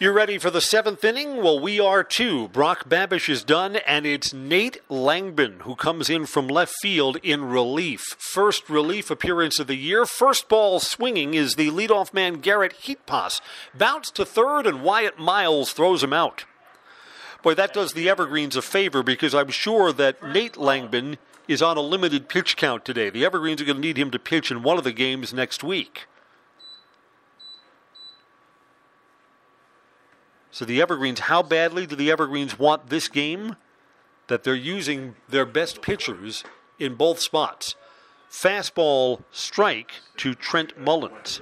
You ready for the seventh inning? Well, we are too. Brock Babish is done, and it's Nate Langbin who comes in from left field in relief. First relief appearance of the year. First ball swinging is the leadoff man Garrett Heatpas. Bounced to third, and Wyatt Miles throws him out. Boy, that does the Evergreens a favor, because I'm sure that Nate Langbin is on a limited pitch count today. The Evergreens are going to need him to pitch in one of the games next week. So the Evergreens, how badly do the Evergreens want this game? That they're using their best pitchers in both spots. Fastball strike to Trent Mullins.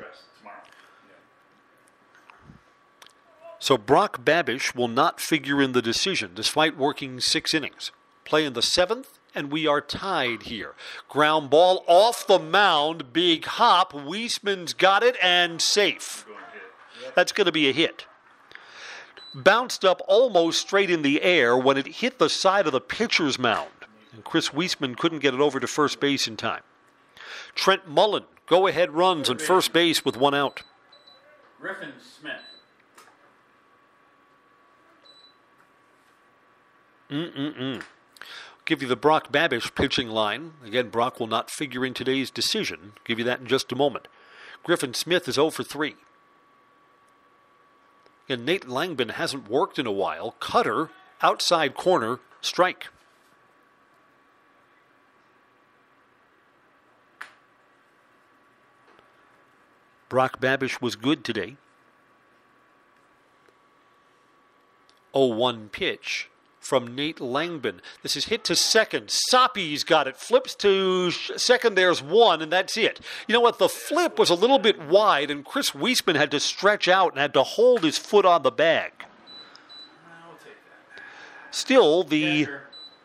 So Brock Babish will not figure in the decision despite working 6 innings. Play in the 7th, and we are tied here. Ground ball off the mound, big hop. Weisman's got it and safe. That's going to be a hit. Bounced up almost straight in the air when it hit the side of the pitcher's mound. And Chris Weisman couldn't get it over to first base in time. Trent Mullen, go-ahead runs on first base with 1 out. Griffin Smith. Give you the Brock Babish pitching line. Again, Brock will not figure in today's decision. Give you that in just a moment. Griffin Smith is 0 for 3. And Nate Langbin hasn't worked in a while. Cutter, outside corner, strike. Brock Babish was good today. 0-1 pitch from Nate Langbin. This is hit to second. Soppy's got it. Flips to second. There's 1, and that's it. You know what? The flip was a little bit wide, and Chris Weisman had to stretch out and had to hold his foot on the bag. Still, the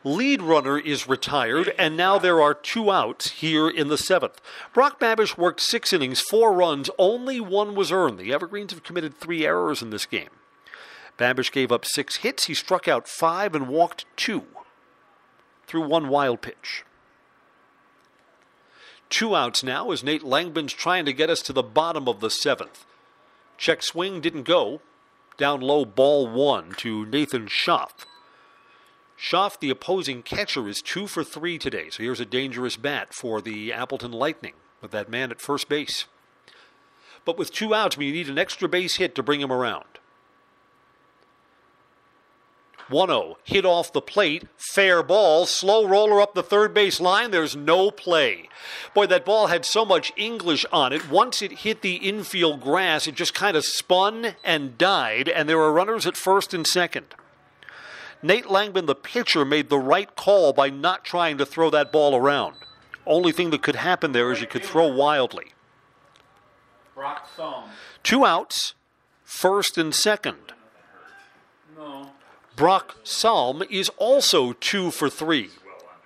lead runner is retired, and now there are 2 outs here in the 7th. Brock Babish worked 6 innings, 4 runs. Only 1 was earned. The Evergreens have committed 3 errors in this game. Babish gave up 6 hits. He struck out 5 and walked 2 through 1 wild pitch. 2 outs now as Nate Langbin's trying to get us to the bottom of the 7th. Check swing didn't go. Down low, ball 1 to Nathan Schoff. Schoff, the opposing catcher, is 2 for 3 today, so here's a dangerous bat for the Appleton Lightning with that man at first base. But with 2 outs, we need an extra base hit to bring him around. 1-0, hit off the plate, fair ball, slow roller up the third base line, there's no play. Boy, that ball had so much English on it. Once it hit the infield grass, it just kind of spun and died, and there were runners at first and second. Nate Langbin, the pitcher, made the right call by not trying to throw that ball around. Only thing that could happen there is you could throw wildly. 2 outs, first and second. Brock Salm is also 2 for 3.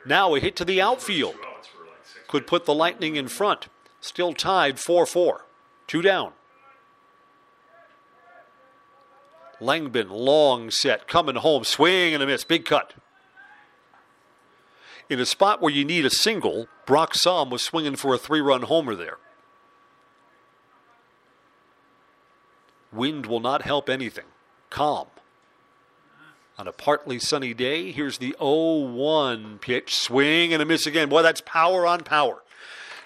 Now a hit to the outfield. Could put the Lightning in front. Still tied 4-4. 2 down. Langbin, long set, coming home, swing and a miss, big cut. In a spot where you need a single, Brock Salm was swinging for a 3-run homer there. Wind will not help anything. Calm. On a partly sunny day, here's the 0-1 pitch. Swing and a miss again. Boy, that's power on power.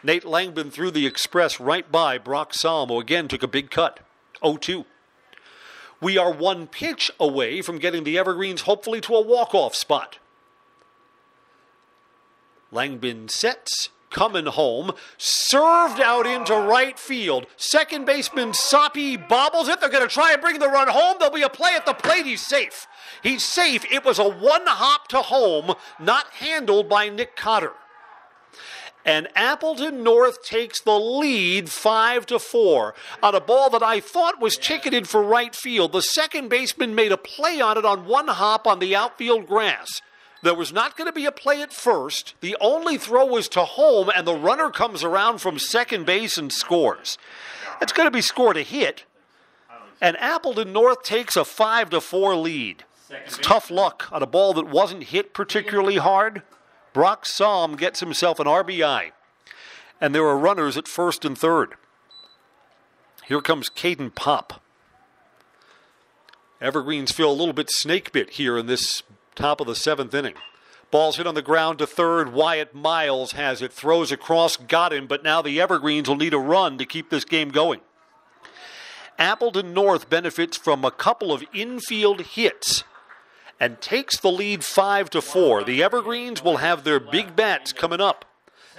Nate Langbin threw the express right by Brock Salm, who again took a big cut. 0-2. We are 1 pitch away from getting the Evergreens, hopefully, to a walk-off spot. Langbin sets, coming home, served out into right field. Second baseman Soppy bobbles it. They're going to try and bring the run home. There'll be a play at the plate. He's safe. He's safe. It was a 1 hop to home, not handled by Nick Cotter. And Appleton North takes the lead 5-4 on a ball that I thought was ticketed for right field. The second baseman made a play on it on 1 hop on the outfield grass. There was not going to be a play at first. The only throw was to home, and the runner comes around from second base and scores. It's going to be scored a hit, and Appleton North takes a 5-4 lead. It's tough luck on a ball that wasn't hit particularly hard. Brock Salm gets himself an RBI, and there are runners at first and third. Here comes Caden Popp. Evergreens feel a little bit snake bit here in this top of the seventh inning. Ball's hit on the ground to third. Wyatt Miles has it. Throws across. Got him. But now the Evergreens will need a run to keep this game going. Appleton North benefits from a couple of infield hits and takes the lead 5-4. The Evergreens will have their big bats coming up.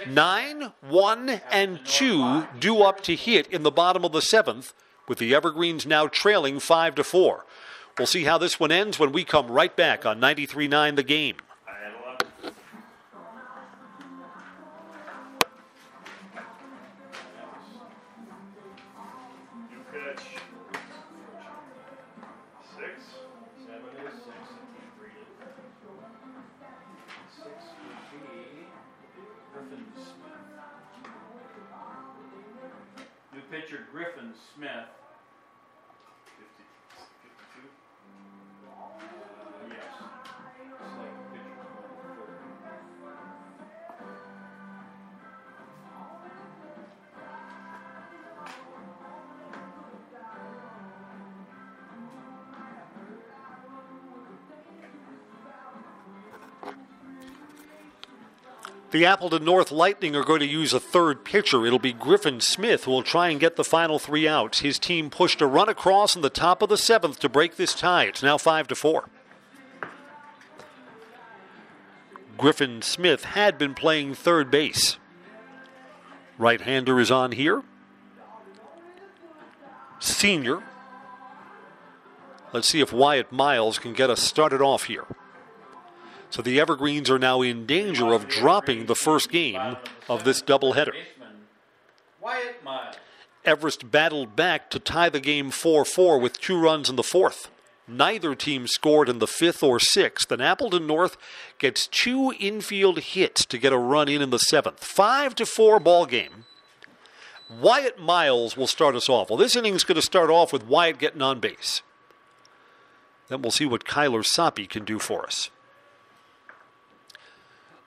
9, 1, and 2 due up to hit in the bottom of the seventh, with the Evergreens now trailing 5-4. We'll see how this one ends when we come right back on 93.9 the game. Pitcher Griffin Smith, 52. Yes. The Appleton North Lightning are going to use a third pitcher. It'll be Griffin Smith who will try and get the final three outs. His team pushed a run across in the top of the seventh to break this tie. It's now 5-4. Griffin Smith had been playing third base. Right-hander is on here. Senior. Let's see if Wyatt Miles can get us started off here. So the Evergreens are now in danger of dropping the first game of this doubleheader. Everest battled back to tie the game 4-4 with 2 runs in the fourth. Neither team scored in the fifth or sixth, and Appleton North gets 2 infield hits to get a run in the seventh. 5-4 ball game. Wyatt Miles will start us off. Well, this inning's going to start off with Wyatt getting on base. Then we'll see what Kyler Soppy can do for us.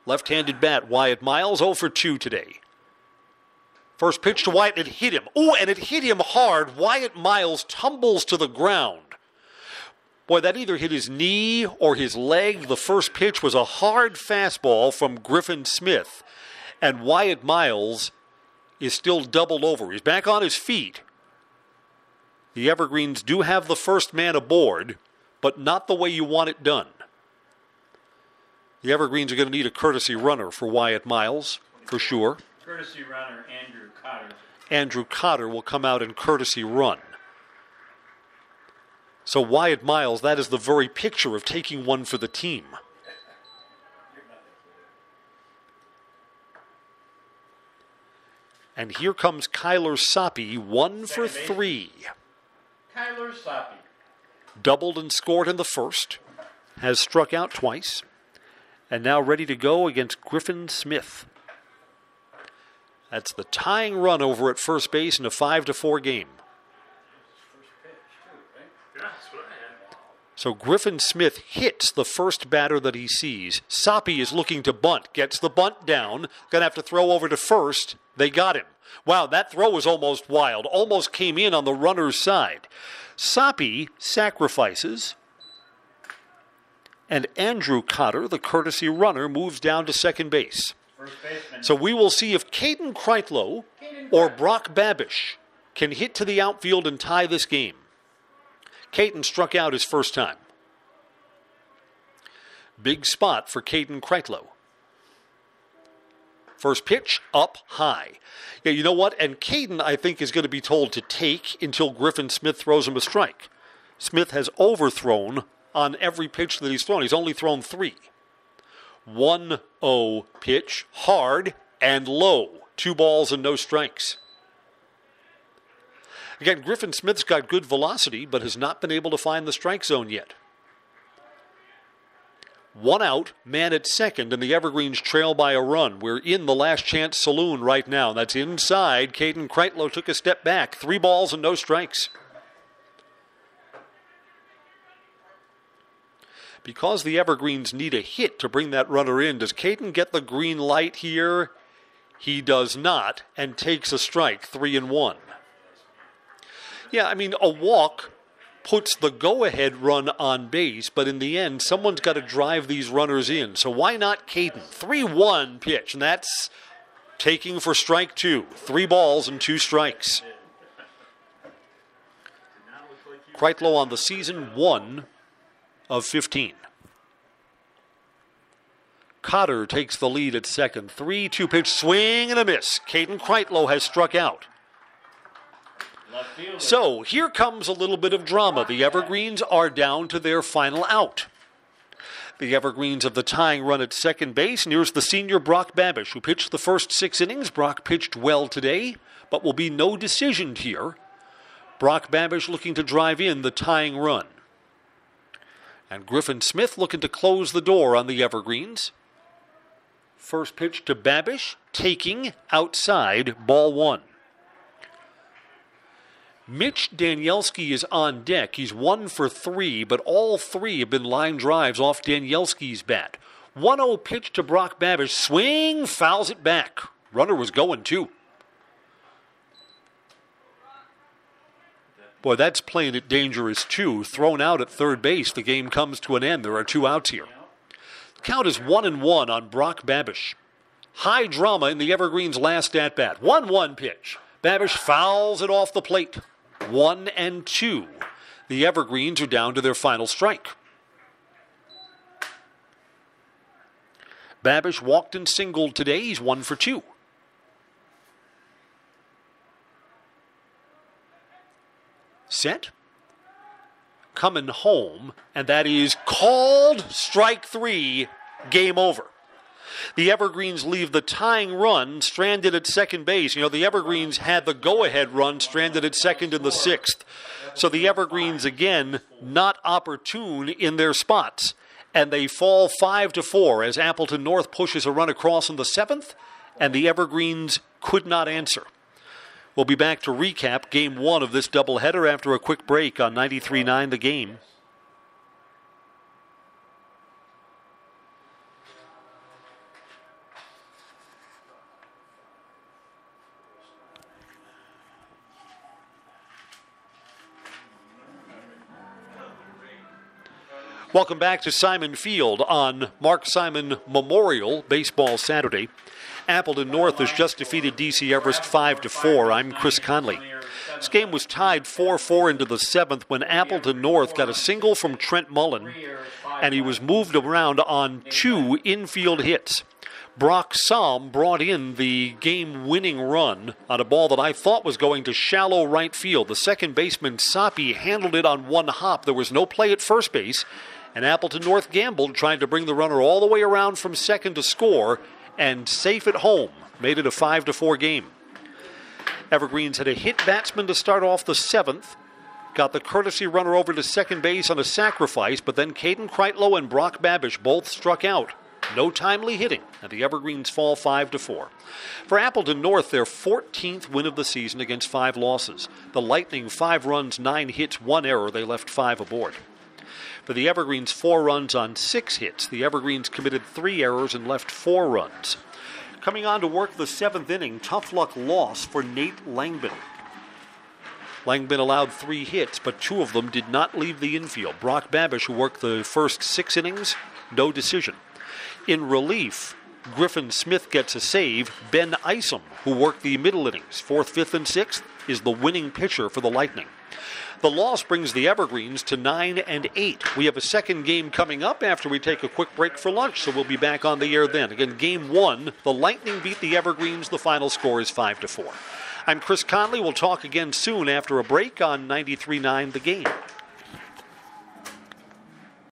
Left-handed bat, Wyatt Miles, 0 for 2 today. First pitch to Wyatt, it hit him. Ooh, and it hit him hard. Wyatt Miles tumbles to the ground. Boy, that either hit his knee or his leg. The first pitch was a hard fastball from Griffin Smith. And Wyatt Miles is still doubled over. He's back on his feet. The Evergreens do have the first man aboard, but not the way you want it done. The Evergreens are going to need a courtesy runner for Wyatt Miles, for sure. Courtesy runner, Andrew Cotter. Andrew Cotter will come out and courtesy run. So Wyatt Miles, that is the very picture of taking one for the team. And here comes Kyler Soppy, 1 for 3. Kyler Soppy. Doubled and scored in the first. Has struck out twice. And now ready to go against Griffin Smith. That's the tying run over at first base in a 5-4 game. So Griffin Smith hits the first batter that he sees. Soppy is looking to bunt. Gets the bunt down. Going to have to throw over to first. They got him. Wow, that throw was almost wild. Almost came in on the runner's side. Soppy sacrifices. And Andrew Cotter, the courtesy runner, moves down to second base. So we will see if Caden Kreitlow or Brock Babish can hit to the outfield and tie this game. Caden struck out his first time. Big spot for Caden Kreitlow. First pitch, up high. Yeah, you know what? And Caden, I think, is going to be told to take until Griffin Smith throws him a strike. Smith has overthrown on every pitch that he's thrown. He's only thrown 3. 1-0 pitch, hard and low. 2 balls and no strikes. Again, Griffin Smith's got good velocity, but has not been able to find the strike zone yet. 1 out, man at second, and the Evergreens trail by a run. We're in the last chance saloon right now. That's inside. Caden Kreitlow took a step back. 3 balls and no strikes. Because the Evergreens need a hit to bring that runner in, does Caden get the green light here? He does not, and takes a strike, 3-1. Yeah, I mean, a walk puts the go-ahead run on base, but in the end, someone's got to drive these runners in. So why not Caden? 3-1 pitch, and that's taking for strike two. 3 balls and 2 strikes. Kreitlow on the season, 1 of 15. Cotter takes the lead at second. 3-2 pitch, swing and a miss. Caden Kreitlow has struck out. So here comes a little bit of drama. The Evergreens are down to their final out. The Evergreens have the tying run at second base, and here's the senior Brock Babish, who pitched the first 6 innings. Brock pitched well today, but will be no decision here. Brock Babish looking to drive in the tying run. And Griffin Smith looking to close the door on the Evergreens. First pitch to Babish, taking outside, ball 1. Mitch Danielski is on deck. He's 1 for 3, but all 3 have been line drives off Danielski's bat. 1-0 pitch to Brock Babish. Swing, fouls it back. Runner was going too. Boy, that's playing it dangerous too. Thrown out at third base. The game comes to an end. There are 2 outs here. The count is 1-1 on Brock Babish. High drama in the Evergreens' last at-bat. 1-1 pitch. Babish fouls it off the plate. 1-2. The Evergreens are down to their final strike. Babish walked and singled today. He's 1 for 2. Set. Coming home, and that is called. Strike 3. Game over. The Evergreens leave the tying run stranded at second base. You know, the Evergreens had the go-ahead run stranded at second in the 6th. So the Evergreens, again, not opportune in their spots. And they fall 5-4 as Appleton North pushes a run across in the 7th, and the Evergreens could not answer. We'll be back to recap Game 1 of this doubleheader after a quick break on 93.9 the game. Welcome back to Simon Field on Mark Simon Memorial Baseball Saturday. Appleton North has just defeated D.C. Everest 5-4. I'm Chris Conley. This game was tied 4-4 into the 7th when Appleton North got a single from Trent Mullen, and he was moved around on 2 infield hits. Brock Somm brought in the game-winning run on a ball that I thought was going to shallow right field. The second baseman, Sapi, handled it on 1 hop. There was no play at first base, and Appleton North gambled, trying to bring the runner all the way around from second to score, and safe at home, made it a 5-4 game. Evergreens had a hit batsman to start off the 7th, got the courtesy runner over to second base on a sacrifice, but then Caden Kreitlow and Brock Babish both struck out. No timely hitting, and the Evergreens fall 5-4. For Appleton North, their 14th win of the season against 5 losses. The Lightning, 5 runs, 9 hits, 1 error. They left 5 aboard. For the Evergreens, 4 runs on 6 hits. The Evergreens committed 3 errors and left 4 runs. Coming on to work the 7th inning, tough luck loss for Nate Langbin. Langbin allowed 3 hits, but 2 of them did not leave the infield. Brock Babish, who worked the first 6 innings, no decision. In relief, Griffin Smith gets a save. Ben Isom, who worked the middle innings, 4th, 5th, and 6th, is the winning pitcher for the Lightning. The loss brings the Evergreens to 9-8. We have a second game coming up after we take a quick break for lunch, so we'll be back on the air then. Again, Game 1, the Lightning beat the Evergreens. The final score is 5-4. I'm Chris Conley. We'll talk again soon after a break on 93.9 the game.